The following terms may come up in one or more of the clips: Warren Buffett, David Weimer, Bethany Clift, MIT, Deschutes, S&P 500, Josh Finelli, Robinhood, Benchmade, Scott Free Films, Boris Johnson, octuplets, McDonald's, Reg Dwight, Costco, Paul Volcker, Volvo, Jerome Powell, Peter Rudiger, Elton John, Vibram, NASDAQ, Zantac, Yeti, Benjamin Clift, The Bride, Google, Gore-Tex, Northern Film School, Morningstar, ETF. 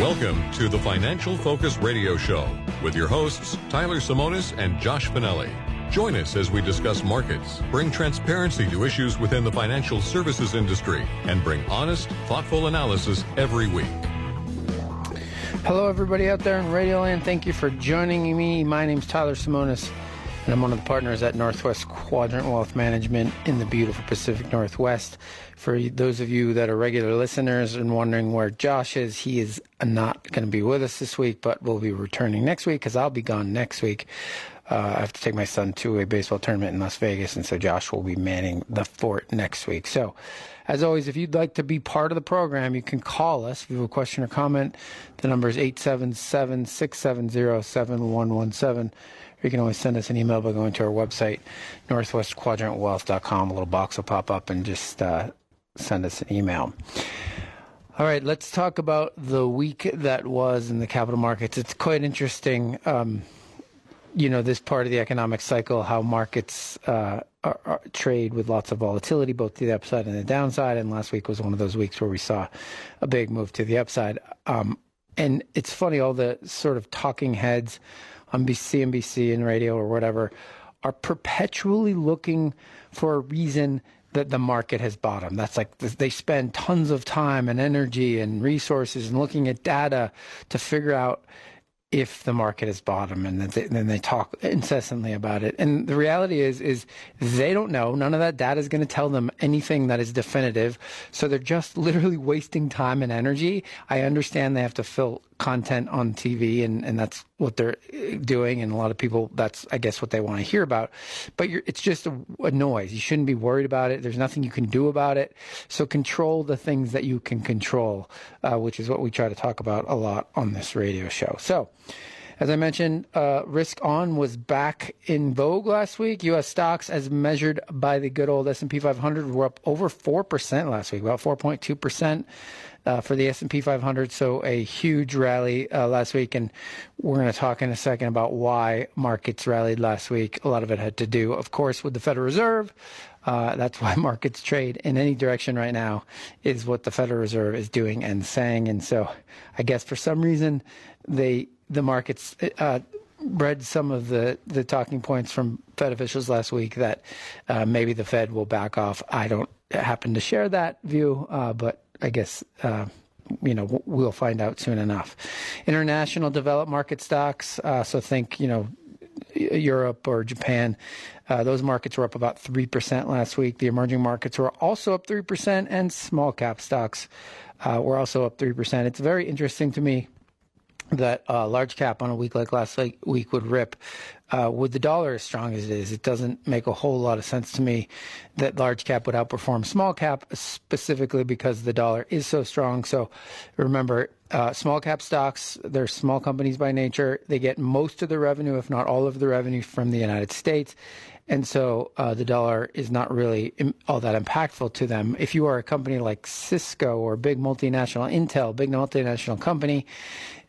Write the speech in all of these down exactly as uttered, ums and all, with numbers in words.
Welcome to the Financial Focus Radio Show with your hosts, Tyler Simonis and Josh Finelli. Join us as we discuss markets, bring transparency to issues within the financial services industry, and bring honest, thoughtful analysis every week. Hello, everybody out there in Radio Land. Thank you for joining me. My name's Tyler Simonis, and I'm one of the partners at Northwest Quadrant Wealth Management in the beautiful Pacific Northwest. For those of you that are regular listeners and wondering where Josh is, he is not going to be with us this week, but we'll be returning next week because I'll be gone next week. Uh, I have to take my son to a baseball tournament in Las Vegas, and so Josh will be manning the fort next week. So, as always, if you'd like to be part of the program, you can call us. If you have a question or comment, the number is eight seven seven, six seven zero, seven one one seven. Or you can always send us an email by going to our website, northwest quadrant wealth dot com. A little box will pop up and just uh, send us an email. All right, let's talk about the week that was in the capital markets. It's quite interesting. Um, you know, this part of the economic cycle, how markets uh, are, are, trade with lots of volatility, both to the upside and the downside. And last week was one of those weeks where we saw a big move to the upside. Um, and it's funny, all the sort of talking heads on C N B C and radio or whatever are perpetually looking for a reason that the market has bottomed. That's like they spend tons of time and energy and resources and looking at data to figure out if the market is bottom, and then they talk incessantly about it. And the reality is, is they don't know. None of that data is going to tell them anything that is definitive. So they're just literally wasting time and energy. I understand they have to fill content on T V, and, and that's what they're doing. And a lot of people, that's, I guess, what they want to hear about. But you're, it's just a, a noise. You shouldn't be worried about it. There's nothing you can do about it. So control the things that you can control, uh, which is what we try to talk about a lot on this radio show. So, as I mentioned, uh, risk on was back in vogue last week. U S stocks, as measured by the good old S and P five hundred, were up over four percent last week, about four point two percent uh, for the S and P five hundred. So a huge rally uh, last week. And we're going to talk in a second about why markets rallied last week. A lot of it had to do, of course, with the Federal Reserve. Uh, that's why markets trade in any direction right now, is what the Federal Reserve is doing and saying. And so I guess for some reason, they... the markets uh, read some of the, the talking points from Fed officials last week that uh, maybe the Fed will back off. I don't happen to share that view, uh, but I guess, uh, you know, we'll find out soon enough. International developed market stocks, uh, so think, you know, Europe or Japan, uh, those markets were up about three percent last week. The emerging markets were also up three percent, and small cap stocks uh, were also up three percent. It's very interesting to me that uh, large cap on a week like last week would rip uh, with the dollar as strong as it is. It doesn't make a whole lot of sense to me that large cap would outperform small cap, specifically because the dollar is so strong. So remember, uh, small cap stocks, they're small companies by nature. They get most of the revenue, if not all of the revenue, from the United States. And so uh, the dollar is not really all that impactful to them. If you are a company like Cisco or big multinational Intel, big multinational company,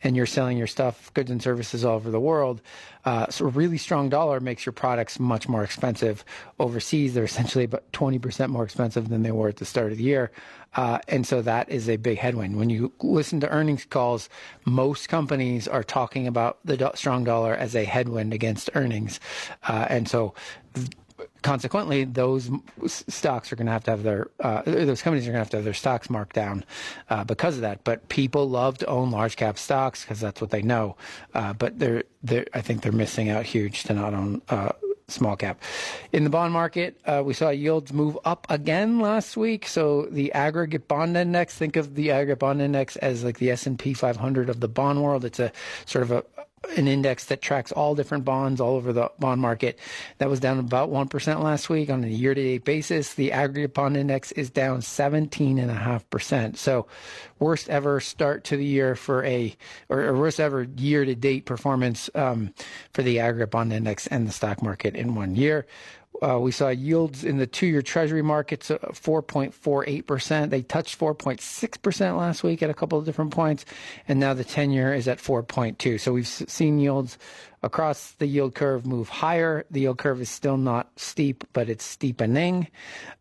and you're selling your stuff, goods and services all over the world, uh, so a really strong dollar makes your products much more expensive overseas. They're essentially about twenty percent more expensive than they were at the start of the year. Uh, and so that is a big headwind. When you listen to earnings calls, most companies are talking about the do- strong dollar as a headwind against earnings. Uh, and so th- consequently, those stocks are going to have to have their, uh, those companies are going to have to have their stocks marked down uh, because of that. But people love to own large cap stocks because that's what they know. Uh, but they're, they're, I think they're missing out huge to not own uh small cap. In the bond market, uh, we saw yields move up again last week. So the aggregate bond index, think of the aggregate bond index as like the S and P five hundred of the bond world. It's a sort of a an index that tracks all different bonds all over the bond market. That was down about one percent last week on a year-to-date basis. The aggregate bond index is down seventeen point five percent. So worst ever start to the year for a – or worst ever year-to-date performance um, for the aggregate bond index and the stock market in one year. Uh, we saw yields in the two-year Treasury markets uh, four point four eight percent. They touched four point six percent last week at a couple of different points, and now the ten-year is at four point two. So we've seen yields across the yield curve move higher. The yield curve is still not steep, but it's steepening.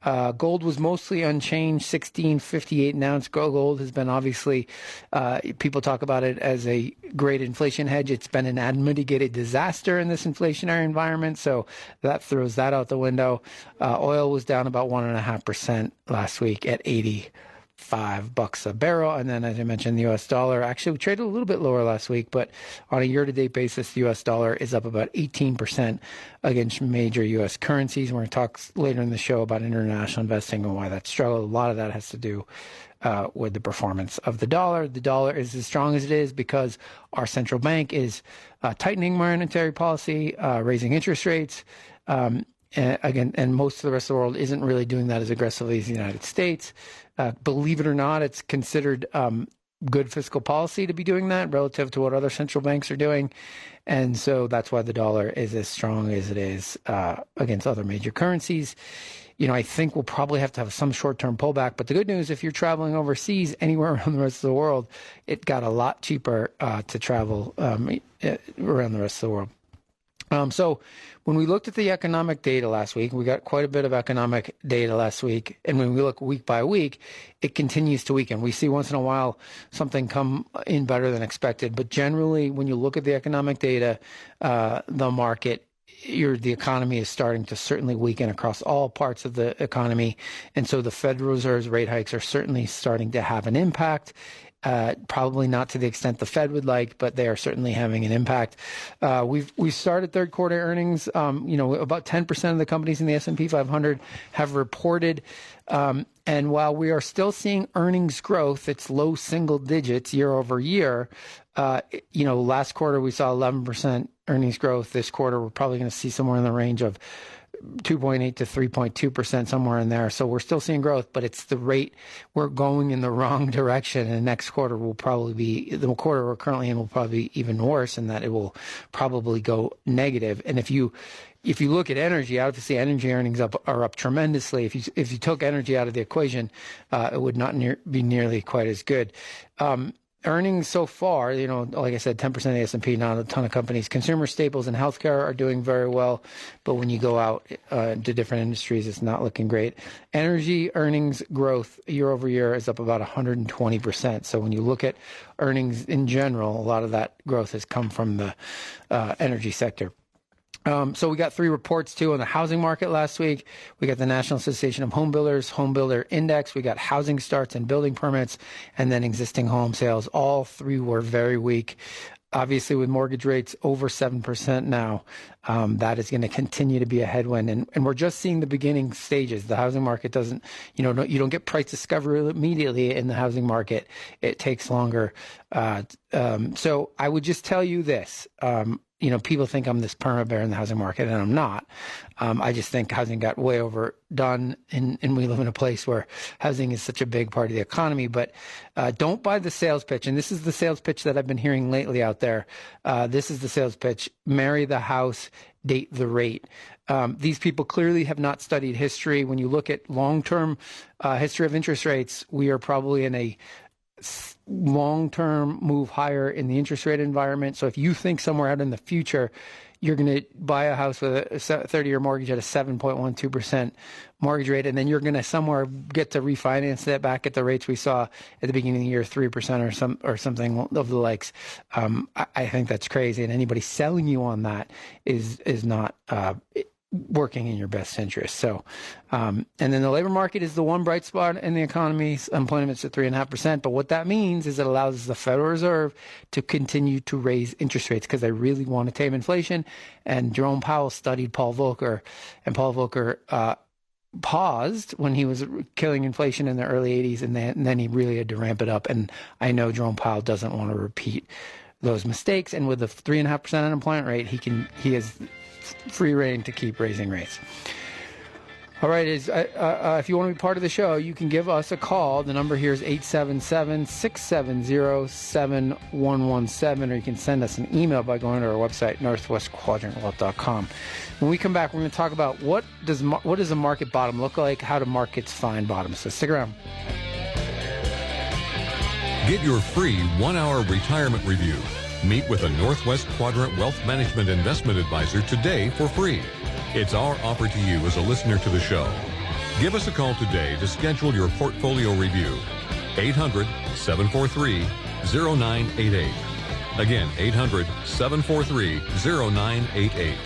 Uh, gold was mostly unchanged, sixteen fifty-eight an ounce. Gold has been obviously, uh, people talk about it as a great inflation hedge. It's been an unmitigated disaster in this inflationary environment, so that throws that out the window. Uh, oil was down about one point five percent last week at eighty-five bucks a barrel. And then, as I mentioned, the U S dollar actually we traded a little bit lower last week, but on a year-to-date basis, the U S dollar is up about eighteen percent against major U S currencies. We're going to talk later in the show about international investing and why that struggle. A lot of that has to do uh, with the performance of the dollar. The dollar is as strong as it is because our central bank is uh, tightening monetary policy, uh, raising interest rates. Um, And again, and most of the rest of the world isn't really doing that as aggressively as the United States. Uh, believe it or not, it's considered um, good fiscal policy to be doing that relative to what other central banks are doing. And so that's why the dollar is as strong as it is uh, against other major currencies. You know, I think we'll probably have to have some short-term pullback. But the good news, if you're traveling overseas anywhere around the rest of the world, it got a lot cheaper uh, to travel um, around the rest of the world. Um, so when we looked at the economic data last week, we got quite a bit of economic data last week. And when we look week by week, it continues to weaken. We see once in a while something come in better than expected. But generally, when you look at the economic data, uh, the market, your, the economy is starting to certainly weaken across all parts of the economy. And so the Federal Reserve's rate hikes are certainly starting to have an impact. Uh, probably not to the extent the Fed would like, but they are certainly having an impact. Uh, we've we started third quarter earnings. Um, you know, about ten percent of the companies in the S and P five hundred have reported. Um, and while we are still seeing earnings growth, it's low single digits year over year. Uh, you know, last quarter we saw eleven percent earnings growth. This quarter we're probably going to see somewhere in the range of two point eight to three point two percent, somewhere in there. So we're still seeing growth, but it's the rate we're going in the wrong direction. And next quarter will probably be, the quarter we're currently in will probably be even worse, in that it will probably go negative. And if you if you look at energy, obviously energy earnings up are up tremendously. If you if you took energy out of the equation, uh, it would not near, be nearly quite as good. Um, Earnings so far, you know, like I said, ten percent of the S and P, not a ton of companies. Consumer staples and healthcare are doing very well, but when you go out uh, to different industries, it's not looking great. Energy earnings growth year over year is up about one hundred twenty percent. So when you look at earnings in general, a lot of that growth has come from the uh, energy sector. Um, so we got three reports, too, on the housing market last week. We got the National Association of Home Builders, Home Builder Index. We got housing starts and building permits, and then existing home sales. All three were very weak. Obviously, with mortgage rates over seven percent now, um, that is going to continue to be a headwind. And, and we're just seeing the beginning stages. The housing market doesn't, you know, no, you don't get price discovery immediately in the housing market. It takes longer. Uh, um, so I would just tell you this. Um, You know, people think I'm this perma bear in the housing market, and I'm not. Um, I just think housing got way overdone, and, and we live in a place where housing is such a big part of the economy. But uh, don't buy the sales pitch, and this is the sales pitch that I've been hearing lately out there. Uh, this is the sales pitch: marry the house, date the rate. Um, these people clearly have not studied history. When you look at long-term uh, history of interest rates, we are probably in a long-term move higher in the interest rate environment. So if you think somewhere out in the future you're going to buy a house with a thirty-year mortgage at a seven point one two percent mortgage rate, and then you're going to somewhere get to refinance that back at the rates we saw at the beginning of the year, three percent or some or something of the likes, um, I, I think that's crazy. And anybody selling you on that is is not uh, working in your best interest. So, um, and then the labor market is the one bright spot in the economy. Unemployment's at three and a half percent. But what that means is it allows the Federal Reserve to continue to raise interest rates because they really want to tame inflation. And Jerome Powell studied Paul Volcker, and Paul Volcker, uh, paused when he was killing inflation in the early eighties. And then, and then he really had to ramp it up. And I know Jerome Powell doesn't want to repeat those mistakes, and with the three and a half percent unemployment rate, he can he has free reign to keep raising rates. All right, is uh, uh, if you want to be part of the show, you can give us a call. The number here is eight seven seven, six seven zero, seven one one seven, or you can send us an email by going to our website, northwest quadrant wealth dot com. When we come back, we're going to talk about what does what does a market bottom look like, how do markets find bottoms. So stick around. Get your free one-hour retirement review. Meet with a Northwest Quadrant Wealth Management investment advisor today for free. It's our offer to you as a listener to the show. Give us a call today to schedule your portfolio review. eight hundred, seven four three, zero nine eight eight. Again, eight hundred, seven four three, zero nine eight eight.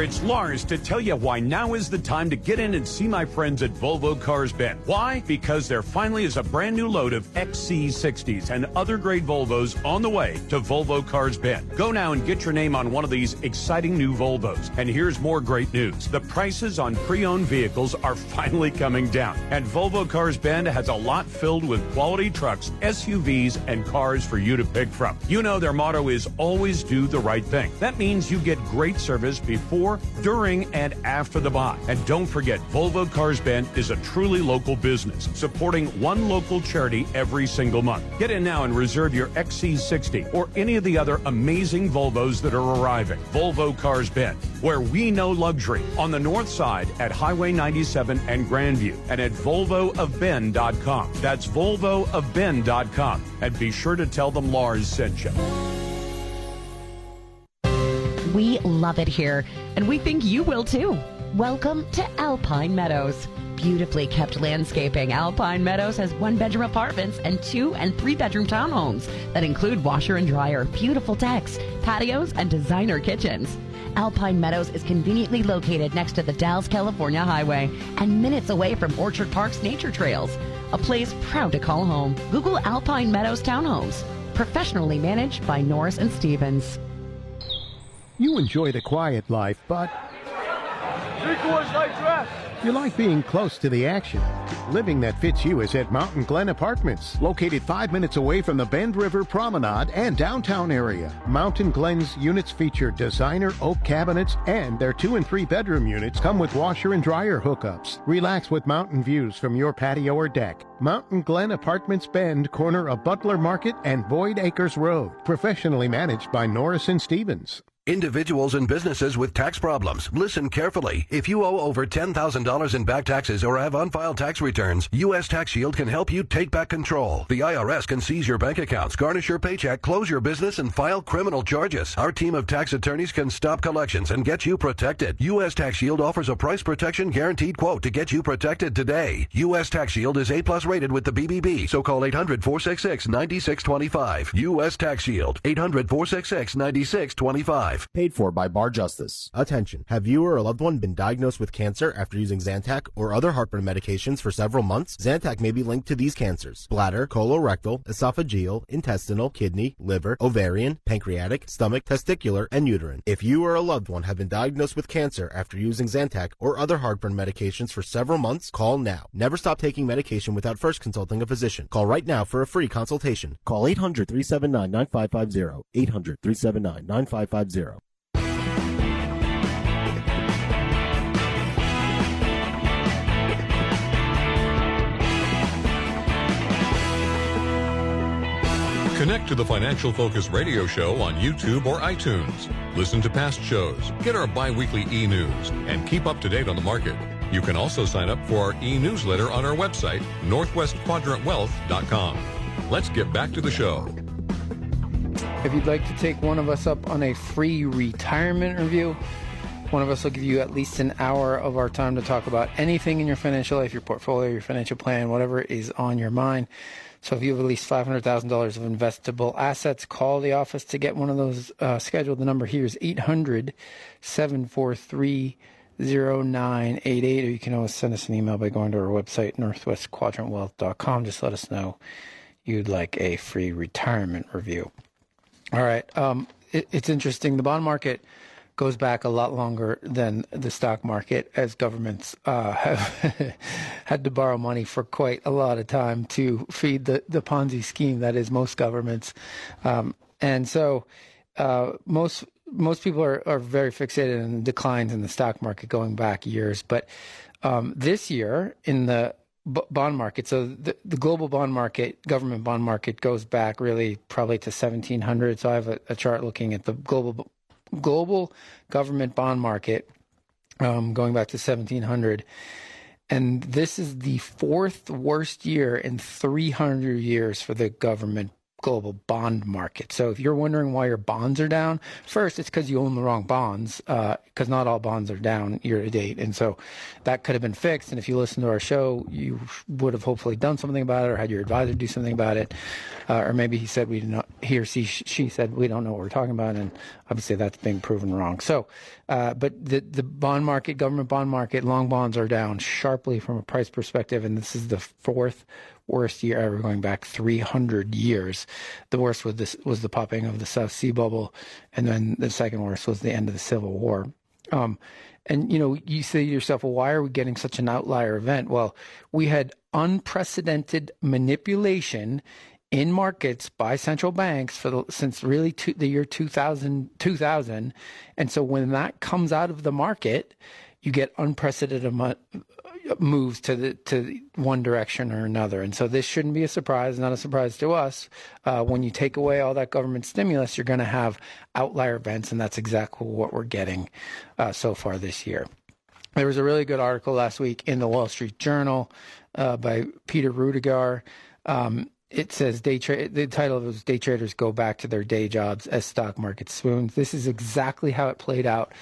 It's Lars to tell you why now is the time to get in and see my friends at Volvo Cars Bend. Why? Because there finally is a brand new load of X C sixties and other great Volvos on the way to Volvo Cars Bend. Go now and get your name on one of these exciting new Volvos. And here's more great news. The prices on pre-owned vehicles are finally coming down. And Volvo Cars Bend has a lot filled with quality trucks, S U Vs, and cars for you to pick from. You know their motto is always do the right thing. That means you get great service before, during, and after the buy. And don't forget, Volvo Cars Bend is a truly local business, supporting one local charity every single month. Get in now and reserve your X C sixty or any of the other amazing Volvos that are arriving. Volvo Cars Bend, where we know luxury, on the north side at Highway ninety-seven and Grandview, and at volvo of bend dot com. That's volvo of bend dot com. And be sure to tell them Lars sent you. We love it here, and we think you will too. Welcome to Alpine Meadows. Beautifully kept landscaping, Alpine Meadows has one-bedroom apartments and two- and three-bedroom townhomes that include washer and dryer, beautiful decks, patios, and designer kitchens. Alpine Meadows is conveniently located next to the Dalles California Highway and minutes away from Orchard Park's nature trails, a place proud to call home. Google Alpine Meadows Townhomes, professionally managed by Norris and Stevens. You enjoy the quiet life, but you like being close to the action. Living that fits you is at Mountain Glen Apartments, located five minutes away from the Bend River Promenade and downtown area. Mountain Glen's units feature designer oak cabinets, and their two and three bedroom units come with washer and dryer hookups. Relax with mountain views from your patio or deck. Mountain Glen Apartments Bend, corner of Butler Market and Boyd Acres Road. Professionally managed by Norris and Stevens. Individuals and businesses with tax problems, listen carefully. If you owe over ten thousand dollars in back taxes or have unfiled tax returns, U S Tax Shield can help you take back control. The I R S can seize your bank accounts, garnish your paycheck, close your business, and file criminal charges. Our team of tax attorneys can stop collections and get you protected. U S Tax Shield offers a price protection guaranteed quote to get you protected today. U S Tax Shield is A plus rated with the B B B, so call eight hundred, four six six, nine six two five. U S Tax Shield, eight hundred, four six six, nine six two five. Paid for by Bar Justice. Attention. Have you or a loved one been diagnosed with cancer after using Zantac or other heartburn medications for several months? Zantac may be linked to these cancers: bladder, colorectal, esophageal, intestinal, kidney, liver, ovarian, pancreatic, stomach, testicular, and uterine. If you or a loved one have been diagnosed with cancer after using Zantac or other heartburn medications for several months, call now. Never stop taking medication without first consulting a physician. Call right now for a free consultation. Call eight hundred, three seven nine, nine five five zero. eight hundred, three seven nine, nine five five zero. Connect to the Financial Focus radio show on YouTube or iTunes. Listen to past shows, get our bi-weekly e-news, and keep up to date on the market. You can also sign up for our e-newsletter on our website, northwest quadrant wealth dot com. Let's get back to the show. If you'd like to take one of us up on a free retirement review, one of us will give you at least an hour of our time to talk about anything in your financial life, your portfolio, your financial plan, whatever is on your mind. So if you have at least five hundred thousand dollars of investable assets, call the office to get one of those uh, scheduled. The number here is eight hundred, seven four three, zero nine eight eight, or you can always send us an email by going to our website, northwest quadrant wealth dot com. Just let us know you'd like a free retirement review. All right. Um, it, it's interesting. The bond market goes back a lot longer than the stock market, as governments uh, have had to borrow money for quite a lot of time to feed the, the Ponzi scheme that is most governments. Um, and so uh, most most people are, are very fixated on declines in the stock market going back years. But um, this year in the b- bond market, so the, the global bond market, government bond market goes back really probably to seventeen hundred. So I have a, a chart looking at the global global government bond market um, going back to seventeen hundred. And this is the fourth worst year in three hundred years for the government global bond market. So if you're wondering why your bonds are down, first, it's because you own the wrong bonds, because uh, not all bonds are down year to date. And so that could have been fixed. And if you listen to our show, you would have hopefully done something about it or had your advisor do something about it. Uh, or maybe he said we did not, he or she, she said we don't know what we're talking about. And obviously that's being proven wrong. So, uh, but the, the bond market, government bond market, long bonds are down sharply from a price perspective. And this is the fourth worst year ever going back three hundred years. The worst was this was the popping of the South Sea bubble, and then the second worst was the end of the Civil War. Um, and you know, you say to yourself, well, why are we getting such an outlier event? Well, we had unprecedented manipulation in markets by central banks for the, since really to, the year two thousand, two thousand. And so when that comes out of the market, you get unprecedented mu- moves to the to one direction or another. And so this shouldn't be a surprise, not a surprise to us. Uh, when you take away all that government stimulus, you're going to have outlier events, and that's exactly what we're getting uh, so far this year. There was a really good article last week in the Wall Street Journal uh, by Peter Rudiger. Um, it says, day tra- the title of it was Day Traders Go Back to Their Day Jobs as Stock Market Swoons. This is exactly how it played out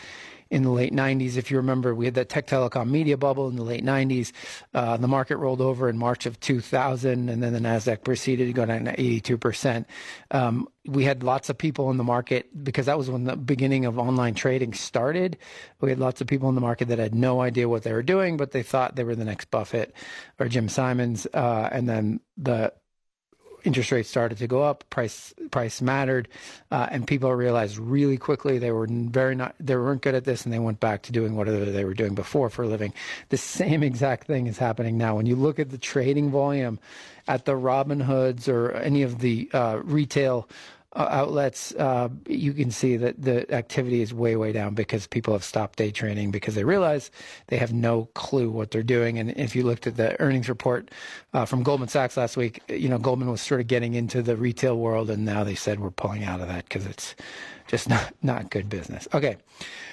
in the late nineties. If you remember, we had that tech telecom media bubble in the late nineties. Uh, the market rolled over in March of two thousand, and then the NASDAQ proceeded to go down to eighty-two percent. Um, we had lots of people in the market because that was when the beginning of online trading started. We had lots of people in the market that had no idea what they were doing, but they thought they were the next Buffett or Jim Simons. Uh, and then the interest rates started to go up, price price mattered, uh, and people realized really quickly they were very not they weren't good at this, and they went back to doing whatever they were doing before for a living. The same exact thing is happening now. When you look at the trading volume at the Robinhoods or any of the uh, retail uh, outlets, uh, you can see that the activity is way, way down because people have stopped day trading because they realize they have no clue what they're doing. And if you looked at the earnings report uh, from Goldman Sachs last week, you know, Goldman was sort of getting into the retail world, and now they said we're pulling out of that because it's just not, not good business. Okay,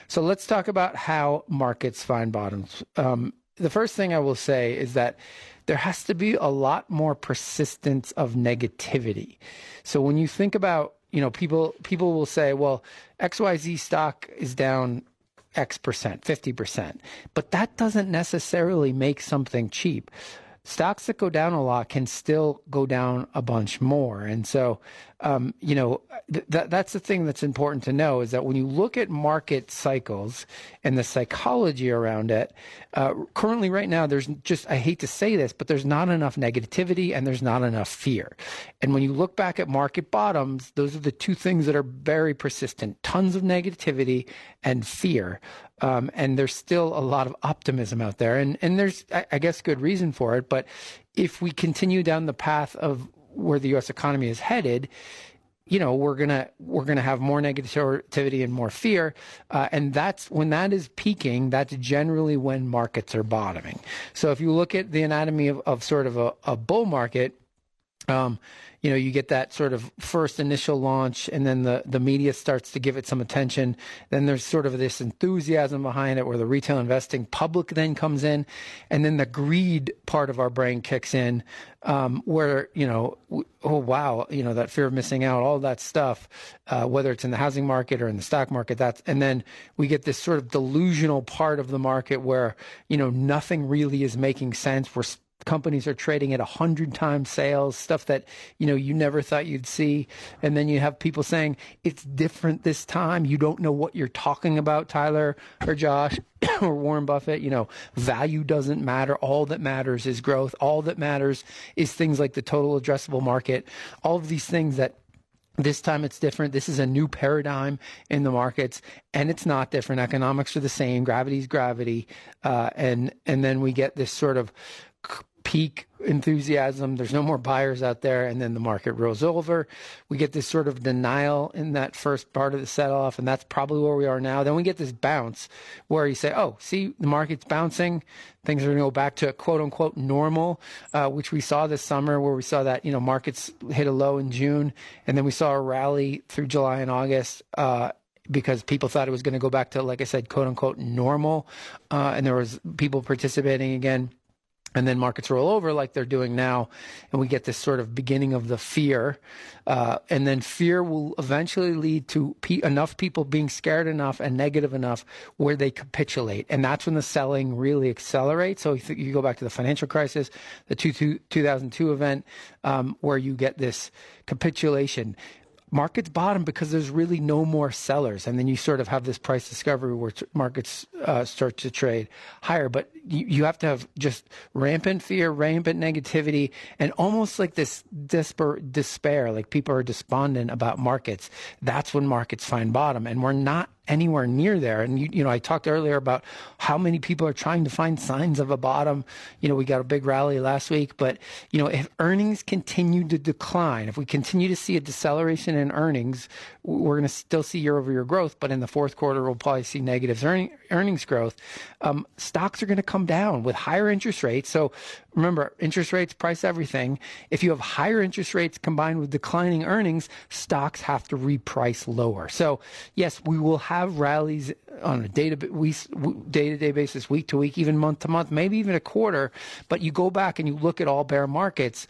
so let's talk about how markets find bottoms. Um, the first thing I will say is that there has to be a lot more persistence of negativity. So when you think about, you know, people people will say, well, X Y Z stock is down X percent, fifty percent. But that doesn't necessarily make something cheap. Stocks that go down a lot can still go down a bunch more. And so, um, you know, th- that's the thing that's important to know is that when you look at market cycles and the psychology around it, uh, currently right now, there's just, I hate to say this, but there's not enough negativity and there's not enough fear. And when you look back at market bottoms, those are the two things that are very persistent, tons of negativity and fear. Um, and there's still a lot of optimism out there, and, and there's, I, I guess, good reason for it. But if we continue down the path of where the U S economy is headed, you know, we're gonna we're gonna have more negativity and more fear, uh, and that's when that is peaking. That's generally when markets are bottoming. So if you look at the anatomy of, of sort of a, a bull market, um, you know, you get that sort of first initial launch, and then the, the media starts to give it some attention. Then there's sort of this enthusiasm behind it where the retail investing public then comes in, and then the greed part of our brain kicks in um, where, you know, oh, wow, you know, that fear of missing out, all that stuff, uh, whether it's in the housing market or in the stock market. That's, and then we get this sort of delusional part of the market where, you know, nothing really is making sense. We're companies are trading at a hundred times sales, stuff that, you know, you never thought you'd see. And then you have people saying, it's different this time. You don't know what you're talking about, Tyler or Josh or Warren Buffett. You know, value doesn't matter. All that matters is growth. All that matters is things like the total addressable market. All of these things that this time it's different. This is a new paradigm in the markets, and it's not different. Economics are the same. Gravity's gravity. Uh, and, and then we get this sort of peak enthusiasm. There's no more buyers out there. And then the market rolls over. We get this sort of denial in that first part of the set off. And that's probably where we are now. Then we get this bounce where you say, oh, see, the market's bouncing. Things are going to go back to quote unquote normal, uh, which we saw this summer, where we saw that, you know, markets hit a low in June. And then we saw a rally through July and August, uh, because people thought it was going to go back to, like I said, quote unquote normal. Uh, and there was people participating again. And then markets roll over like they're doing now, and we get this sort of beginning of the fear. Uh, and then fear will eventually lead to pe- enough people being scared enough and negative enough where they capitulate. And that's when the selling really accelerates. So if you go back to the financial crisis, the two thousand two event, um, where you get this capitulation. Markets bottom because there's really no more sellers. And then you sort of have this price discovery where t- markets uh, start to trade higher. But you, you have to have just rampant fear, rampant negativity, and almost like this desperate despair, like people are despondent about markets. That's when markets find bottom. And we're not anywhere near there. And, you, you know, I talked earlier about how many people are trying to find signs of a bottom. You know, we got a big rally last week, but, you know, if earnings continue to decline, if we continue to see a deceleration in earnings, we're going to still see year over year growth. But in the fourth quarter, we'll probably see negative earning, earnings growth. Um, stocks are going to come down with higher interest rates. So remember, interest rates price everything. If you have higher interest rates combined with declining earnings, stocks have to reprice lower. So yes, we will have have rallies on a day-to-day basis, week-to-week, even month-to-month, maybe even a quarter. But you go back and you look at all bear markets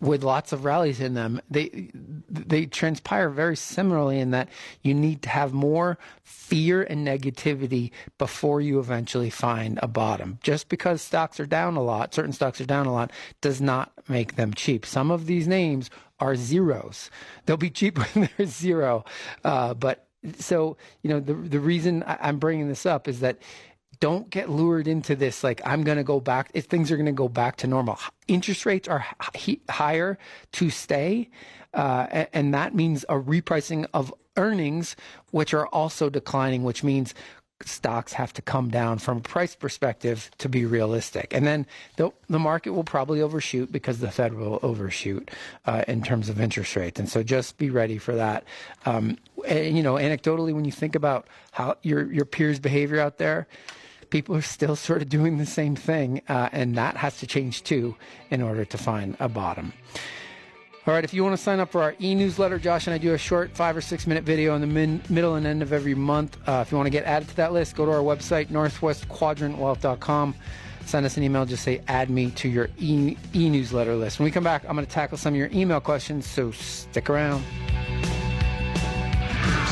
with lots of rallies in them. They they transpire very similarly in that you need to have more fear and negativity before you eventually find a bottom. Just because stocks are down a lot, certain stocks are down a lot, does not make them cheap. Some of these names are zeros. They'll be cheap when they're zero, uh, but So, you know, the the reason I'm bringing this up is that don't get lured into this, like, I'm going to go back, if things are going to go back to normal. Interest rates are h- higher to stay, uh, and, and that means a repricing of earnings, which are also declining, which means stocks have to come down from a price perspective to be realistic. And then the, the market will probably overshoot because the Fed will overshoot uh, in terms of interest rates. And so just be ready for that. Um, and, you know, anecdotally, when you think about how your, your peers' behavior out there, people are still sort of doing the same thing. Uh, and that has to change too in order to find a bottom. All right, if you want to sign up for our e-newsletter, Josh and I do a short five or six minute video in the min- middle and end of every month. Uh, if you want to get added to that list, go to our website, northwest quadrant wealth dot com. Send us an email. Just say, add me to your e- e-newsletter list. When we come back, I'm going to tackle some of your email questions, so stick around.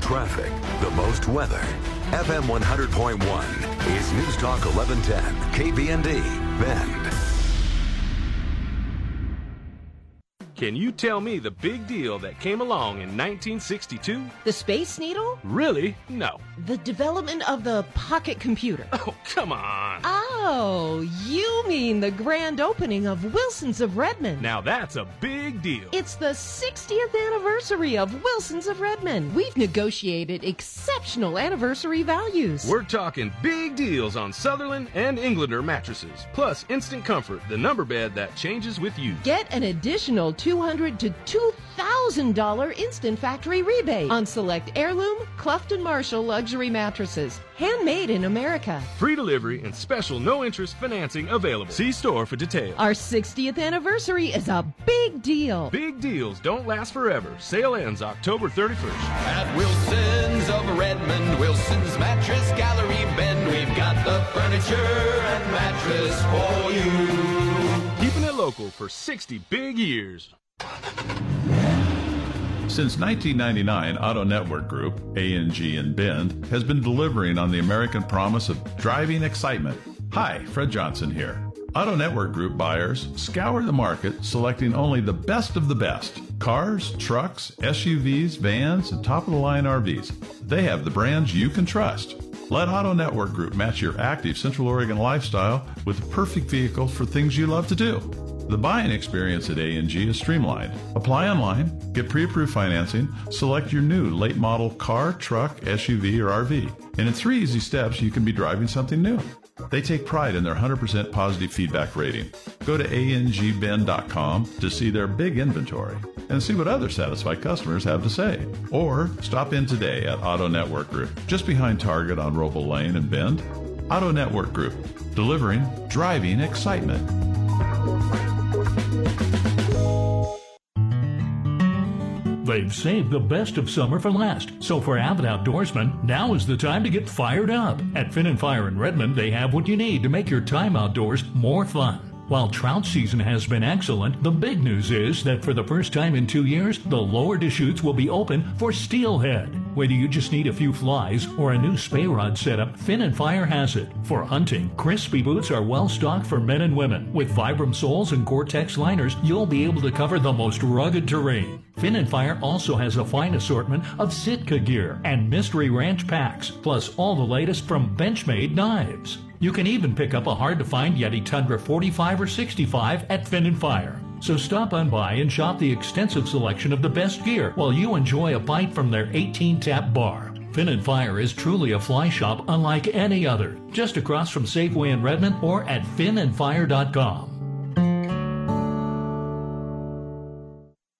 Traffic, the most weather. F M one hundred point one is News Talk eleven ten, K B N D, Bend. Can you tell me the big deal that came along in nineteen sixty-two? The Space Needle? Really? No. The development of the pocket computer. Oh, come on. Oh, you mean the grand opening of Wilson's of Redmond. Now that's a big deal. It's the sixtieth anniversary of Wilson's of Redmond. We've negotiated exceptional anniversary values. We're talking big deals on Sutherland and Englander mattresses, plus Instant Comfort, the number bed that changes with you. Get an additional two hundred to two thousand dollars instant factory rebate on select Heirloom, Clough and Marshall luxury mattresses. Handmade in America. Free delivery and special no-interest financing available. See store for details. Our sixtieth anniversary is a big deal. Big deals don't last forever. Sale ends October thirty-first. At Wilson's of Redmond, Wilson's Mattress Gallery Bend, we've got the furniture and mattress for you. Keeping it local for sixty big years. Since nineteen ninety-nine, Auto Network Group, A N G and Bend, has been delivering on the American promise of driving excitement. Hi, Fred Johnson here. Auto Network Group buyers scour the market, selecting only the best of the best. Cars, trucks, S U Vs, vans, and top-of-the-line R Vs. They have the brands you can trust. Let Auto Network Group match your active Central Oregon lifestyle with the perfect vehicle for things you love to do. The buying experience at A N G is streamlined. Apply online, get pre-approved financing, select your new late model car, truck, S U V, or R V. And in three easy steps, you can be driving something new. They take pride in their one hundred percent positive feedback rating. Go to A N G bend dot com to see their big inventory and see what other satisfied customers have to say. Or stop in today at Auto Network Group, just behind Target on Roble Lane in Bend. Auto Network Group, delivering driving excitement. They've saved the best of summer for last, so for avid outdoorsmen, now is the time to get fired up. At Finn and Fire in Redmond, they have what you need to make your time outdoors more fun. While trout season has been excellent, the big news is that for the first time in two years, the lower Deschutes will be open for steelhead. Whether you just need a few flies or a new spay rod setup, Finn and Fire has it. For hunting, Crispy Boots are well stocked for men and women. With Vibram soles and Gore-Tex liners, you'll be able to cover the most rugged terrain. Finn and Fire also has a fine assortment of Sitka gear and Mystery Ranch packs, plus all the latest from Benchmade knives. You can even pick up a hard-to-find Yeti Tundra forty-five or sixty-five at Finn and Fire. So stop on by and shop the extensive selection of the best gear while you enjoy a bite from their eighteen-tap bar. Finn and Fire is truly a fly shop unlike any other. Just across from Safeway in Redmond or at finn and fire dot com.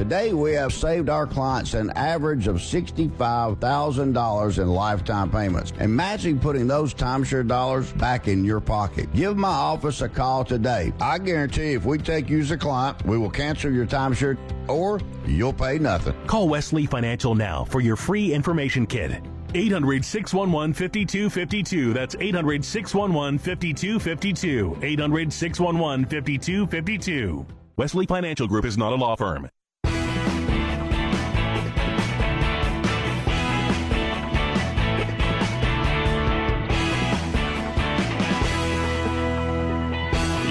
Today, we have saved our clients an average of sixty-five thousand dollars in lifetime payments. Imagine putting those timeshare dollars back in your pocket. Give my office a call today. I guarantee if we take you as a client, we will cancel your timeshare or you'll pay nothing. Call Wesley Financial now for your free information kit. eight hundred, six one one, five two five two. That's eight hundred, six one one, five two five two. eight hundred, six one one, five two five two. Wesley Financial Group is not a law firm.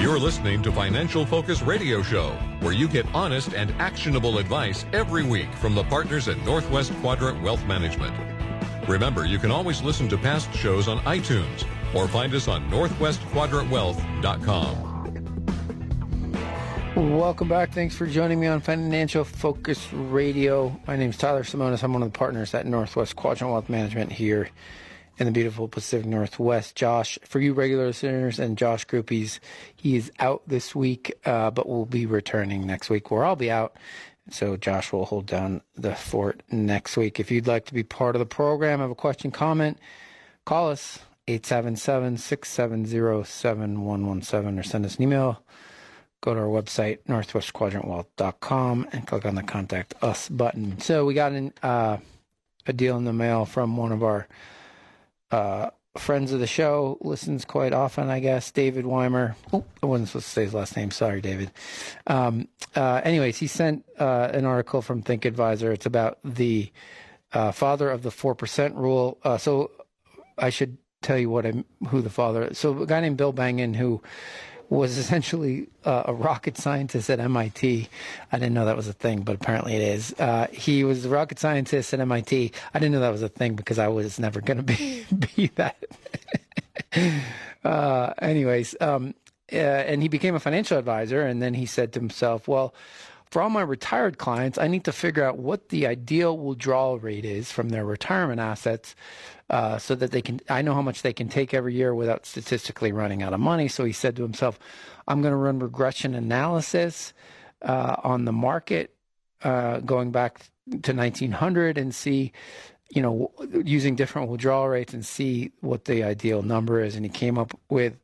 You're listening to Financial Focus Radio Show, where you get honest and actionable advice every week from the partners at Northwest Quadrant Wealth Management. Remember, you can always listen to past shows on iTunes or find us on northwest quadrant wealth dot com. Welcome back. Thanks for joining me on Financial Focus Radio. My name is Tyler Simonis. I'm one of the partners at Northwest Quadrant Wealth Management here in the beautiful Pacific Northwest. Josh, for you regular listeners and Josh groupies, he is out this week, uh, but we'll be returning next week where I'll be out. So Josh will hold down the fort next week. If you'd like to be part of the program, have a question, comment, call us eight seven seven, six seven zero, seven one one seven or send us an email, go to our website, northwest quadrant wealth dot com, and click on the Contact Us button. So we got an, uh, a deal in the mail from one of our uh, friends of the show, listens quite often, I guess, David Weimer. Oh, I wasn't supposed to say his last name. Sorry, David. Um, uh, anyways, he sent uh, an article from ThinkAdvisor. It's about the uh, father of the four percent rule. Uh, so I should tell you what I'm, who the father is. So a guy named Bill Bangen, who was essentially uh, a rocket scientist at M I T. I didn't know that was a thing, but apparently it is. Uh, he was a rocket scientist at M I T. I didn't know that was a thing because I was never going to be be that. uh, anyways, um, uh, and he became a financial advisor, and then he said to himself, well, for all my retired clients, I need to figure out what the ideal withdrawal rate is from their retirement assets, uh, so that they can, I know how much they can take every year without statistically running out of money. So he said to himself, I'm going to run regression analysis uh, on the market uh, going back to nineteen hundred and see, you know, using different withdrawal rates and see what the ideal number is. And he came up with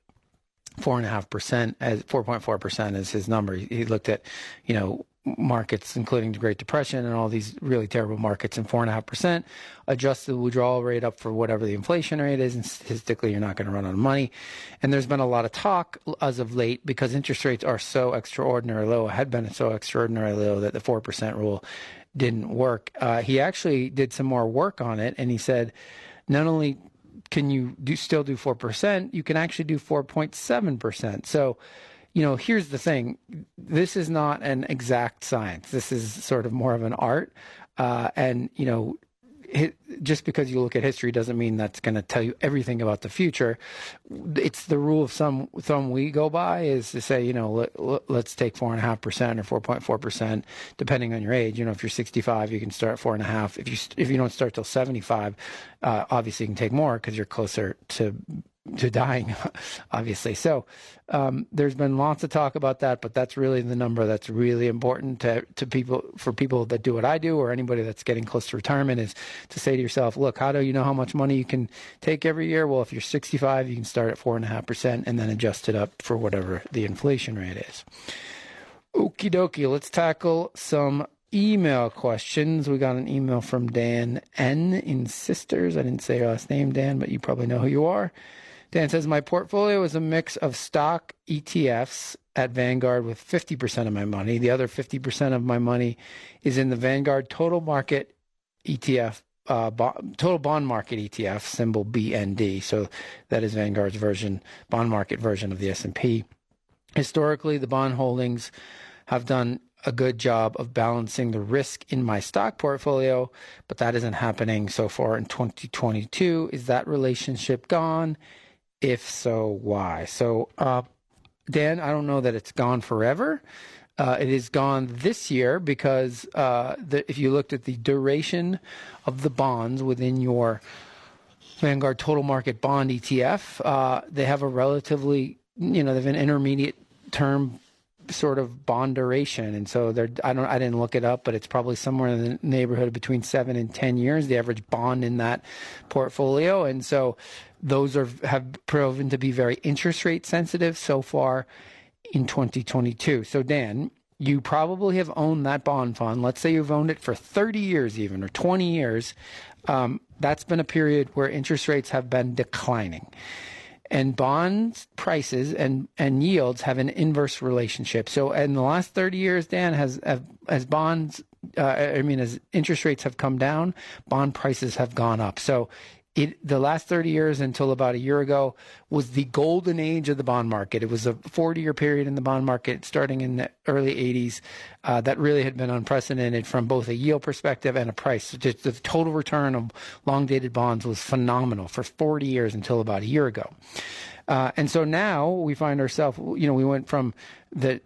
four and a half percent as four point four percent is his number. He, he looked at, you know, markets, including the Great Depression and all these really terrible markets, and four and a half percent, adjust the withdrawal rate up for whatever the inflation rate is, and statistically you're not going to run out of money. And there's been a lot of talk as of late because interest rates are so extraordinarily low, had been so extraordinarily low, that the four percent rule didn't work. Uh, he actually did some more work on it, and he said not only can you do still do four percent, you can actually do four point seven percent. So you know, here's the thing. This is not an exact science. This is sort of more of an art. Uh, and, you know, it, just because you look at history doesn't mean that's going to tell you everything about the future. It's the rule of thumb, thumb we go by is to say, you know, let, let's take four point five percent or four point four percent, depending on your age. You know, if you're sixty-five, you can start at four point five. If you, if you don't start till seventy-five, uh, obviously you can take more because you're closer to to dying, obviously. So um, there's been lots of talk about that, but that's really the number that's really important to, to people, for people that do what I do or anybody that's getting close to retirement, is to say to yourself, look, how do you know how much money you can take every year? Well, if you're sixty-five, you can start at four and a half percent and then adjust it up for whatever the inflation rate is. Okie dokie. Let's tackle some email questions. We got an email from Dan N in Sisters. I didn't say your last name, Dan, but you probably know who you are. Dan says, my portfolio is a mix of stock E T Fs at Vanguard with fifty percent of my money. The other fifty percent of my money is in the Vanguard Total Market E T F, uh, bond, Total Bond Market E T F, symbol B N D. So that is Vanguard's version, bond market version of the S and P. Historically, the bond holdings have done a good job of balancing the risk in my stock portfolio, but that isn't happening so far in twenty twenty-two. Is that relationship gone? If so, why? So, uh, Dan, I don't know that it's gone forever. Uh, it is gone this year because uh, the, if you looked at the duration of the bonds within your Vanguard Total Market Bond E T F, uh, they have a relatively, you know, they have an intermediate term sort of bond duration, and so they're, I don't, I didn't look it up, but it's probably somewhere in the neighborhood between seven and ten years, the average bond in that portfolio, and so those are, have proven to be very interest rate sensitive so far in twenty twenty-two. So Dan, you probably have owned that bond fund. Let's say you've owned it for thirty years even, or twenty years. Um, that's been a period where interest rates have been declining. And bonds prices and, and yields have an inverse relationship. So in the last thirty years, Dan, has as bonds, uh, I mean, as interest rates have come down, bond prices have gone up. So it, the last thirty years until about a year ago was the golden age of the bond market. It was a forty-year period in the bond market starting in the early eighties uh, that really had been unprecedented from both a yield perspective and a price. Just the total return of long-dated bonds was phenomenal for forty years until about a year ago. Uh, and so now we find ourselves, you know, we went from the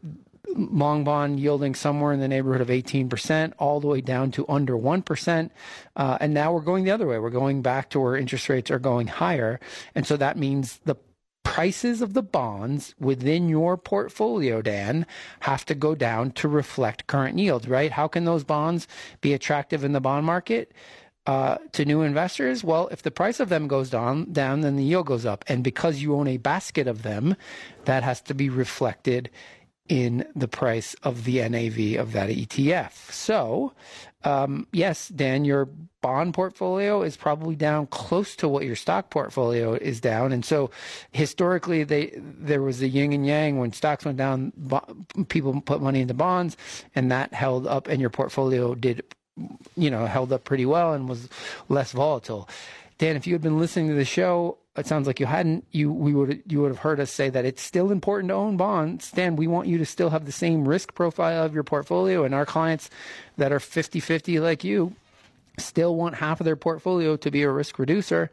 long bond yielding somewhere in the neighborhood of eighteen percent all the way down to under one percent. Uh, and now we're going the other way. We're going back to where interest rates are going higher. And so that means the prices of the bonds within your portfolio, Dan, have to go down to reflect current yields, right? How can those bonds be attractive in the bond market uh, to new investors? Well, if the price of them goes down, down, then the yield goes up. And because you own a basket of them, that has to be reflected in the price of the N A V of that E T F. So um, yes, Dan, your bond portfolio is probably down close to what your stock portfolio is down. And so historically, they there was a yin and yang. When stocks went down, people put money into bonds, and that held up, and your portfolio did, you know, held up pretty well and was less volatile. Dan, if you had been listening to the show, it sounds like you hadn't. You we would you would have heard us say that it's still important to own bonds. Dan, we want you to still have the same risk profile of your portfolio, and our clients that are fifty fifty like you still want half of their portfolio to be a risk reducer.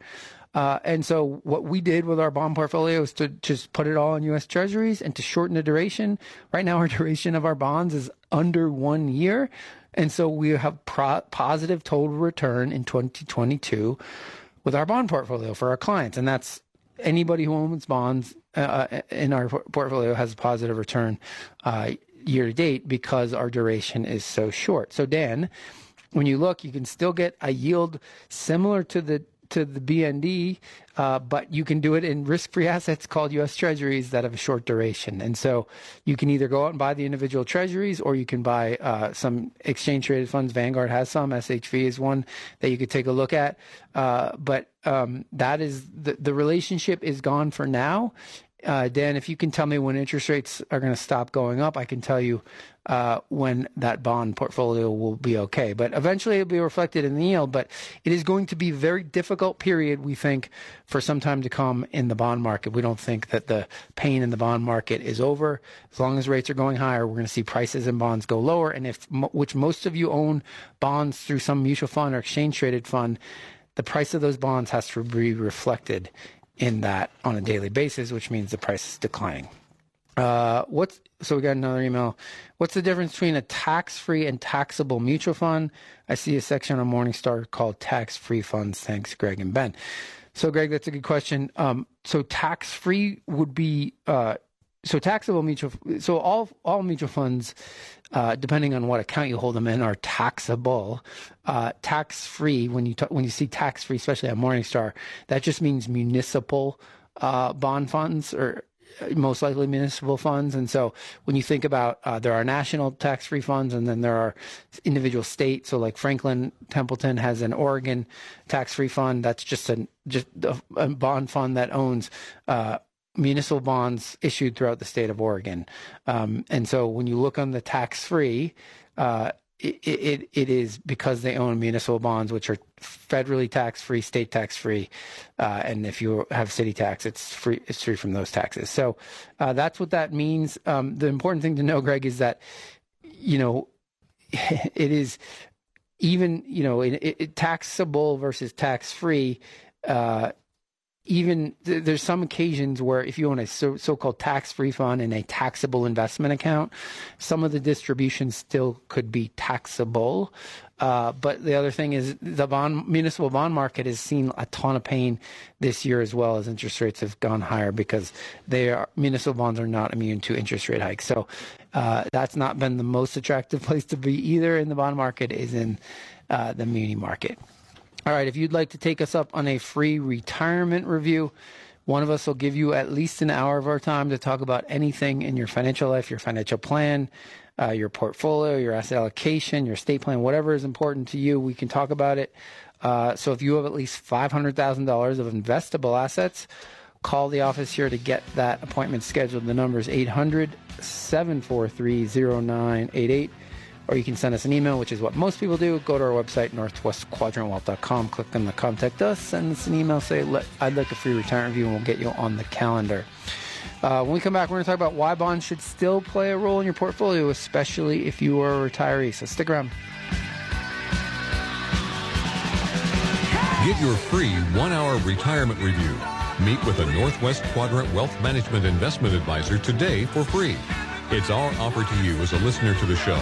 Uh, and so what we did with our bond portfolio is to just put it all in U S Treasuries and to shorten the duration. Right now, our duration of our bonds is under one year. And so we have pro- positive total return in twenty twenty-two with our bond portfolio for our clients. And that's anybody who owns bonds uh, in our portfolio has a positive return uh, year to date because our duration is so short. So Dan, when you look, you can still get a yield similar to the to the B N D, uh, but you can do it in risk-free assets called U S Treasuries that have a short duration. And so you can either go out and buy the individual Treasuries, or you can buy uh, some exchange-traded funds. Vanguard has some. S H V is one that you could take a look at. Uh, but um, that is the, the relationship is gone for now. Uh, Dan, if you can tell me when interest rates are going to stop going up, I can tell you uh, when that bond portfolio will be okay. But eventually it'll be reflected in the yield. But it is going to be a very difficult period, we think, for some time to come in the bond market. We don't think that the pain in the bond market is over. As long as rates are going higher, we're going to see prices in bonds go lower. And if, which most of you own bonds through some mutual fund or exchange-traded fund, the price of those bonds has to be reflected in that on a daily basis, which means the price is declining. Uh, what's so we got another email. What's the difference between a tax-free and taxable mutual fund? I see a section on Morningstar called tax-free funds. Thanks, Greg and Ben. So, Greg, that's a good question. Um, so, tax-free would be uh, so taxable mutual. So, all all mutual funds, uh, depending on what account you hold them in, are taxable. Uh, tax-free, when you ta- when you see tax-free, especially on Morningstar, that just means municipal uh, bond funds, or most likely municipal funds. And so when you think about uh, there are national tax-free funds, and then there are individual states. So like Franklin Templeton has an Oregon tax-free fund. That's just a just a, a bond fund that owns uh, municipal bonds issued throughout the state of Oregon. Um, and so when you look on the tax-free, uh, It, it it is because they own municipal bonds, which are federally tax-free, state tax-free, uh, and if you have city tax, it's free. It's free from those taxes. So uh, that's what that means. Um, the important thing to know, Greg, is that you know it is even you know it, it, taxable versus tax-free. Uh, Even th- there's some occasions where if you own a so- so-called tax-free fund and a taxable investment account, some of the distributions still could be taxable. Uh, but the other thing is the bond municipal bond market has seen a ton of pain this year as well, as interest rates have gone higher because they are, municipal bonds are not immune to interest rate hikes. So uh, that's not been the most attractive place to be either in the bond market is in uh, the muni market. All right, if you'd like to take us up on a free retirement review, one of us will give you at least an hour of our time to talk about anything in your financial life, your financial plan, uh, your portfolio, your asset allocation, your estate plan, whatever is important to you, we can talk about it. Uh, so if you have at least five hundred thousand dollars of investable assets, call the office here to get that appointment scheduled. The number is eight hundred, seven four three, zero nine eight eight. Or you can send us an email, which is what most people do. Go to our website, northwest quadrant wealth dot com. Click on the Contact Us. Send us an email. Say, I'd like a free retirement review, and we'll get you on the calendar. Uh, when we come back, we're going to talk about why bonds should still play a role in your portfolio, especially if you are a retiree. So stick around. Get your free one-hour retirement review. Meet with a Northwest Quadrant Wealth Management Investment Advisor today for free. It's our offer to you as a listener to the show.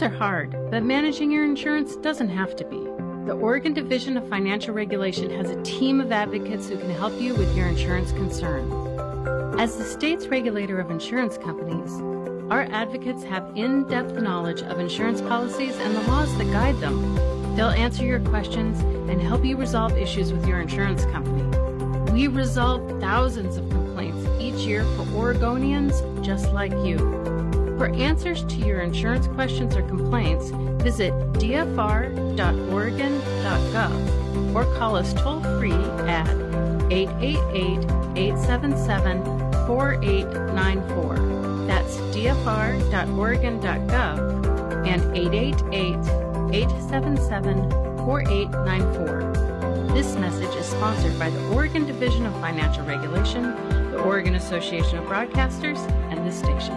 Markets are hard, but managing your insurance doesn't have to be. The Oregon Division of Financial Regulation has a team of advocates who can help you with your insurance concerns. As the state's regulator of insurance companies, our advocates have in-depth knowledge of insurance policies and the laws that guide them. They'll answer your questions and help you resolve issues with your insurance company. We resolve thousands of complaints each year for Oregonians just like you. For answers to your insurance questions or complaints, visit d f r dot oregon dot gov or call us toll-free at eight eight eight, eight seven seven, four eight nine four. That's d f r dot oregon dot gov and eight eight eight, eight seven seven, four eight nine four. This message is sponsored by the Oregon Division of Financial Regulation, the Oregon Association of Broadcasters, and this station.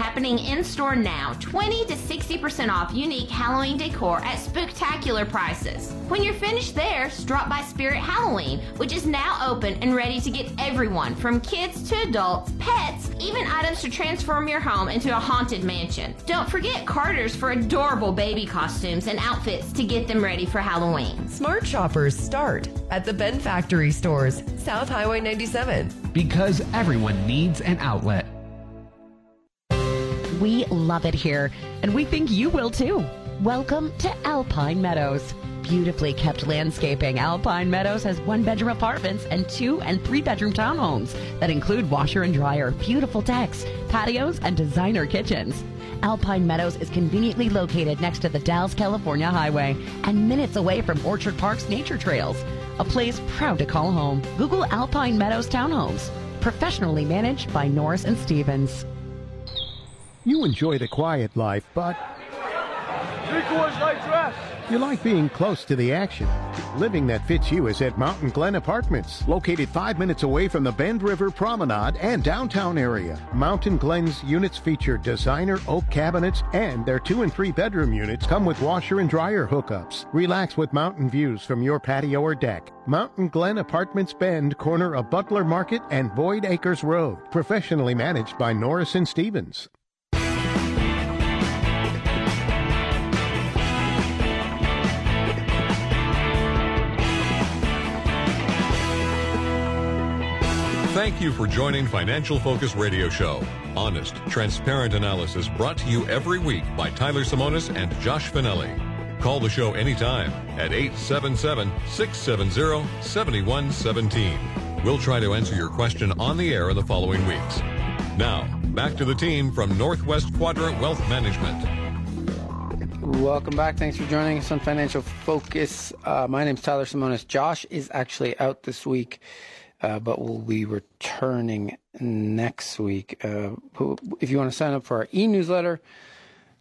happening in store now. twenty to sixty percent off unique Halloween decor at spectacular prices. When you're finished there, drop by Spirit Halloween, which is now open and ready to get everyone from kids to adults, pets, even items to transform your home into a haunted mansion. Don't forget Carter's for adorable baby costumes and outfits to get them ready for Halloween. Smart shoppers start at the Ben Factory stores, South Highway ninety-seven. Because everyone needs an outlet. We love it here, and we think you will too. Welcome to Alpine Meadows. Beautifully kept landscaping, Alpine Meadows has one-bedroom apartments and two- and three-bedroom townhomes that include washer and dryer, beautiful decks, patios, and designer kitchens. Alpine Meadows is conveniently located next to the Dalles California Highway and minutes away from Orchard Park's nature trails, a place proud to call home. Google Alpine Meadows Townhomes, professionally managed by Norris and Stevens. You enjoy the quiet life, but you like being close to the action. Living that fits you is at Mountain Glen Apartments, located five minutes away from the Bend River Promenade and downtown area. Mountain Glen's units feature designer oak cabinets, and their two and three bedroom units come with washer and dryer hookups. Relax with mountain views from your patio or deck. Mountain Glen Apartments Bend, corner of Butler Market and Boyd Acres Road. Professionally managed by Norris and Stevens. Thank you for joining Financial Focus Radio Show. Honest, transparent analysis brought to you every week by Tyler Simonis and Josh Finelli. Call the show anytime at eight seven seven, six seven zero, seven one one seven. We'll try to answer your question on the air in the following weeks. Now, back to the team from Northwest Quadrant Wealth Management. Welcome back. Thanks for joining us on Financial Focus. Uh, my name's Tyler Simonis. Josh is actually out this week. Uh, but we'll be returning next week. Uh, if you want to sign up for our e-newsletter,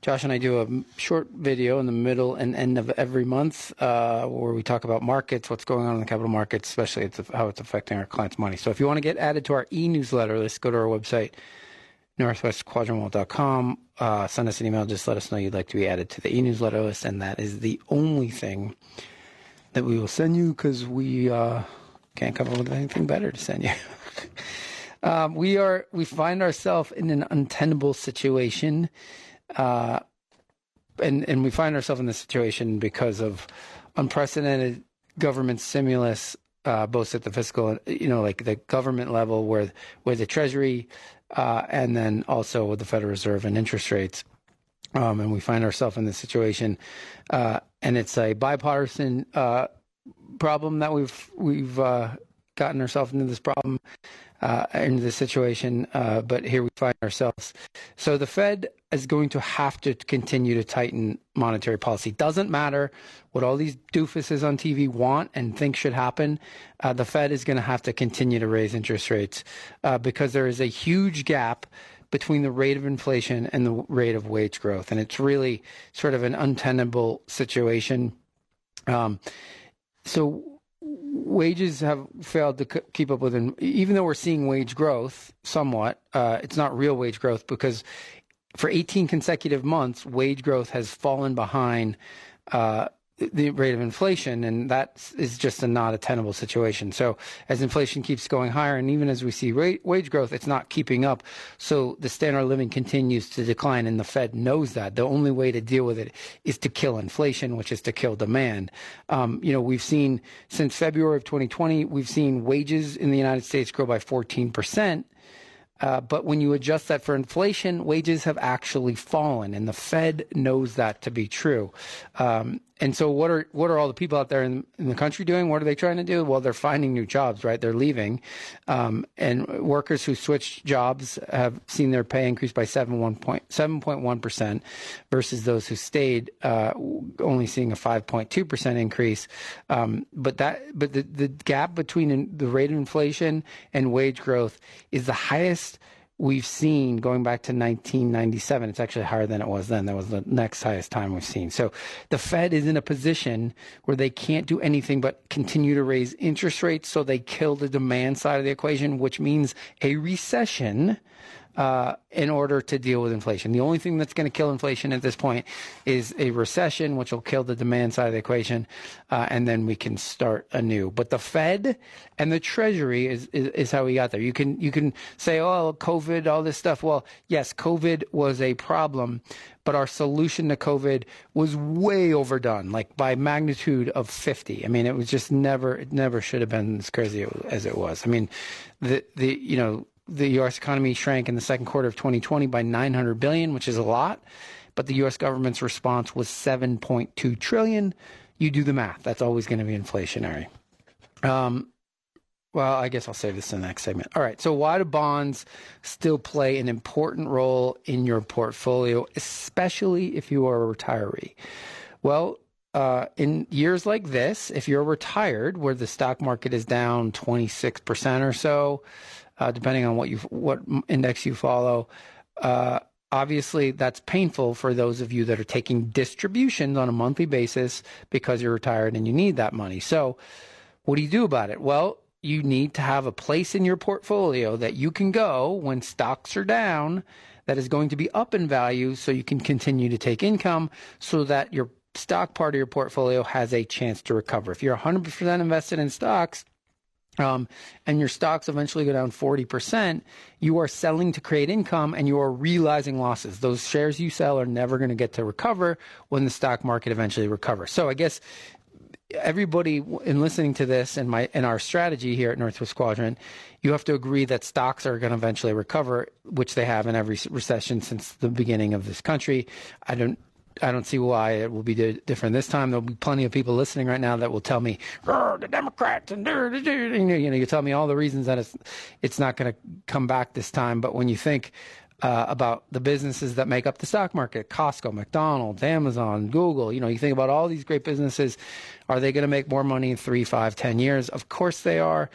Josh and I do a short video in the middle and end of every month uh, where we talk about markets, what's going on in the capital markets, especially it's, how it's affecting our clients' money. So if you want to get added to our e-newsletter, let's go to our website, northwest quadrant wealth dot com. Uh, send us an email. Just let us know you'd like to be added to the e-newsletter list, and that is the only thing that we will send you because we... Uh, Can't come up with anything better to send you. um, we are we find ourselves in an untenable situation, uh, and and we find ourselves in this situation because of unprecedented government stimulus, uh, both at the fiscal, you know, like the government level, where where the Treasury, uh, and then also with the Federal Reserve and interest rates, um, and we find ourselves in this situation, uh, and it's a bipartisan. Uh, problem that we've we've uh, gotten ourselves into this problem uh, into this situation, uh, but here we find ourselves. So the Fed is going to have to continue to tighten monetary policy. Doesn't matter what all these doofuses on T V want and think should happen. Uh, the Fed is going to have to continue to raise interest rates uh, because there is a huge gap between the rate of inflation and the rate of wage growth. And it's really sort of an untenable situation. Um, so wages have failed to c- keep up with, in- even though we're seeing wage growth somewhat, uh, it's not real wage growth, because for eighteen consecutive months, wage growth has fallen behind uh, the rate of inflation, and that is just a not a tenable situation. So as inflation keeps going higher, and even as we see rate, wage growth, it's not keeping up. So the standard of living continues to decline, and the Fed knows that. The only way to deal with it is to kill inflation, which is to kill demand. Um, you know, we've seen since February of twenty twenty, we've seen wages in the United States grow by fourteen percent. Uh, but when you adjust that for inflation, wages have actually fallen, and the Fed knows that to be true. Um, and so what are what are all the people out there in, in the country doing? What are they trying to do? Well, they're finding new jobs, right? They're leaving. Um, and workers who switched jobs have seen their pay increase by seven point one percent versus those who stayed, uh, only seeing a five point two percent increase. Um, but that but the, the gap between in, the rate of inflation and wage growth is the highest we've seen going back to nineteen ninety-seven. It's actually higher than it was then. That was the next highest time we've seen. So the Fed is in a position where they can't do anything but continue to raise interest rates. So they kill the demand side of the equation, which means a recession uh, in order to deal with inflation. The only thing that's going to kill inflation at this point is a recession, which will kill the demand side of the equation. Uh, and then we can start anew. But the Fed and the Treasury is, is, is how we got there. You can, you can say, oh, COVID, all this stuff. Well, yes, COVID was a problem, but our solution to COVID was way overdone, like by magnitude of fifty. I mean, it was just never, it never should have been as crazy as it was. I mean, the, the, you know, the U S economy shrank in the second quarter of twenty twenty by nine hundred billion dollars, which is a lot, but the U S government's response was seven point two trillion dollars. You do the math. That's always going to be inflationary. Um, well, I guess I'll save this in the next segment. All right, so why do bonds still play an important role in your portfolio, especially if you are a retiree? Well, Uh, in years like this, if you're retired, where the stock market is down twenty-six percent or so, uh, depending on what you what index you follow, uh, obviously that's painful for those of you that are taking distributions on a monthly basis because you're retired and you need that money. So what do you do about it? Well, you need to have a place in your portfolio that you can go when stocks are down that is going to be up in value, so you can continue to take income so that your stock part of your portfolio has a chance to recover. If you're one hundred percent invested in stocks, um, and your stocks eventually go down forty percent, you are selling to create income and you are realizing losses. Those shares you sell are never going to get to recover when the stock market eventually recovers. So I guess everybody in listening to this and my and our strategy here at Northwest Quadrant, you have to agree that stocks are going to eventually recover, which they have in every recession since the beginning of this country. I don't I don't see why it will be different this time. There'll be plenty of people listening right now that will tell me, the Democrats, and da, da, da, you know, you know, you tell me all the reasons that it's it's not going to come back this time. But when you think uh, about the businesses that make up the stock market, Costco, McDonald's, Amazon, Google, you know, you think about all these great businesses. Are they going to make more money in three, five, ten years? Of course they are.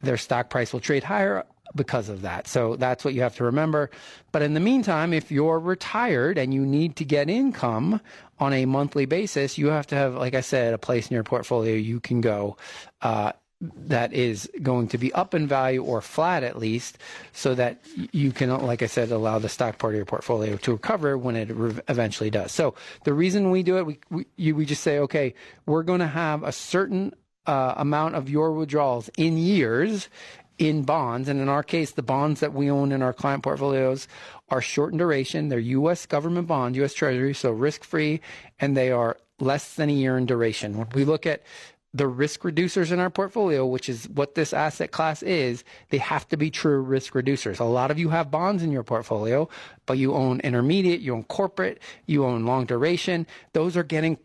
Their stock price will trade higher because of that. So that's what you have to remember. But in the meantime, if you're retired and you need to get income on a monthly basis, you have to have, like I said, a place in your portfolio you can go uh, that is going to be up in value or flat at least, so that you can, like I said, allow the stock part of your portfolio to recover when it re- eventually does. So the reason we do it, we we, you, we just say, okay, we're going to have a certain uh, amount of your withdrawals in years in bonds. And in our case, the bonds that we own in our client portfolios are short in duration. They're U S government bonds, U S Treasury, so risk-free, and they are less than a year in duration. When we look at the risk reducers in our portfolio, which is what this asset class is, they have to be true risk reducers. A lot of you have bonds in your portfolio, but you own intermediate, you own corporate, you own long duration. Those are getting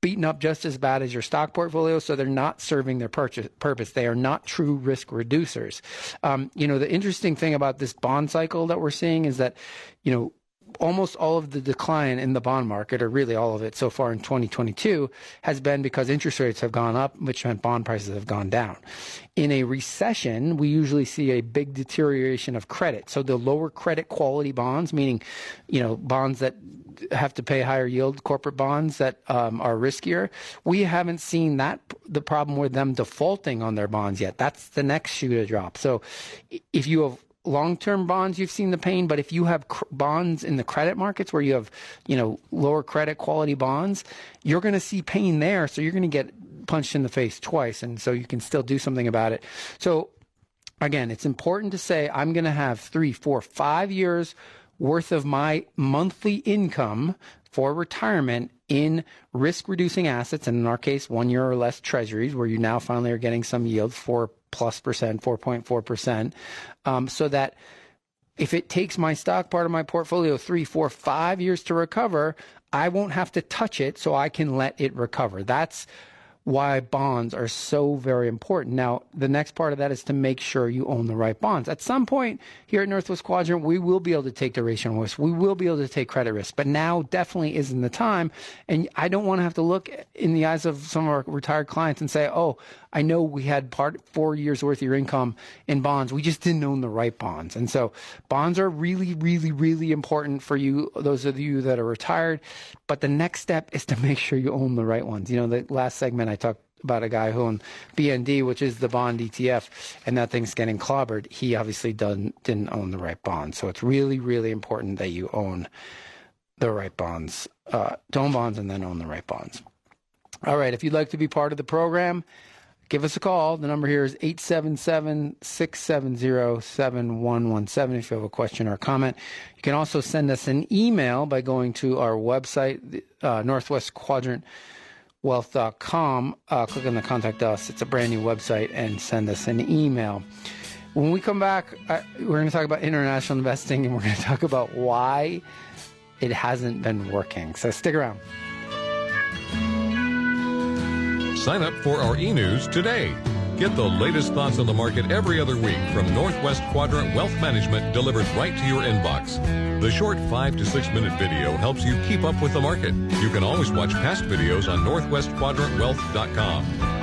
beaten up just as bad as your stock portfolio, so they're not serving their purchase, purpose. They are not true risk reducers. Um, you know, the interesting thing about this bond cycle that we're seeing is that, you know, almost all of the decline in the bond market, or really all of it so far in twenty twenty-two, has been because interest rates have gone up, which meant bond prices have gone down. In a recession, we usually see a big deterioration of credit. So the lower credit quality bonds, meaning, you know, bonds that have to pay higher yield, corporate bonds that um, are riskier, we haven't seen that the problem with them defaulting on their bonds yet. That's the next shoe to drop. So if you have long-term bonds, you've seen the pain, but if you have cr- bonds in the credit markets where you have, you know, lower credit quality bonds, you're going to see pain there. So you're going to get punched in the face twice, and so you can still do something about it. So again, it's important to say I'm going to have three, four, five years worth of my monthly income for retirement in risk-reducing assets, and in our case, one year or less treasuries, where you now finally are getting some yield, four plus percent, four point four percent, um, so that if it takes my stock part of my portfolio three, four, five years to recover, I won't have to touch it, so I can let it recover. That's why bonds are so very important. Now, the next part of that is to make sure you own the right bonds. At some point here at Northwest Quadrant, we will be able to take duration risk. We will be able to take credit risk, but now definitely isn't the time. And I don't want to have to look in the eyes of some of our retired clients and say, oh, I know we had part four years worth of your income in bonds. We just didn't own the right bonds. And so bonds are really, really, really important for you, those of you that are retired. But the next step is to make sure you own the right ones. You know, the last segment, I talked about a guy who owned B N D, which is the bond E T F, and that thing's getting clobbered. He obviously didn't, didn't own the right bonds. So it's really, really important that you own the right bonds, uh, own bonds, and then own the right bonds. All right, if you'd like to be part of the program, give us a call. The number here is eight seven seven, six seven zero, seven one one seven if you have a question or a comment. You can also send us an email by going to our website, uh, northwest quadrant wealth dot com. Uh, click on the Contact Us. It's a brand new website, and send us an email. When we come back, I, we're going to talk about international investing, and we're going to talk about why it hasn't been working. So stick around. Sign up for our e-news today. Get the latest thoughts on the market every other week from Northwest Quadrant Wealth Management, delivered right to your inbox. The short five to six minute video helps you keep up with the market. You can always watch past videos on northwest quadrant wealth dot com.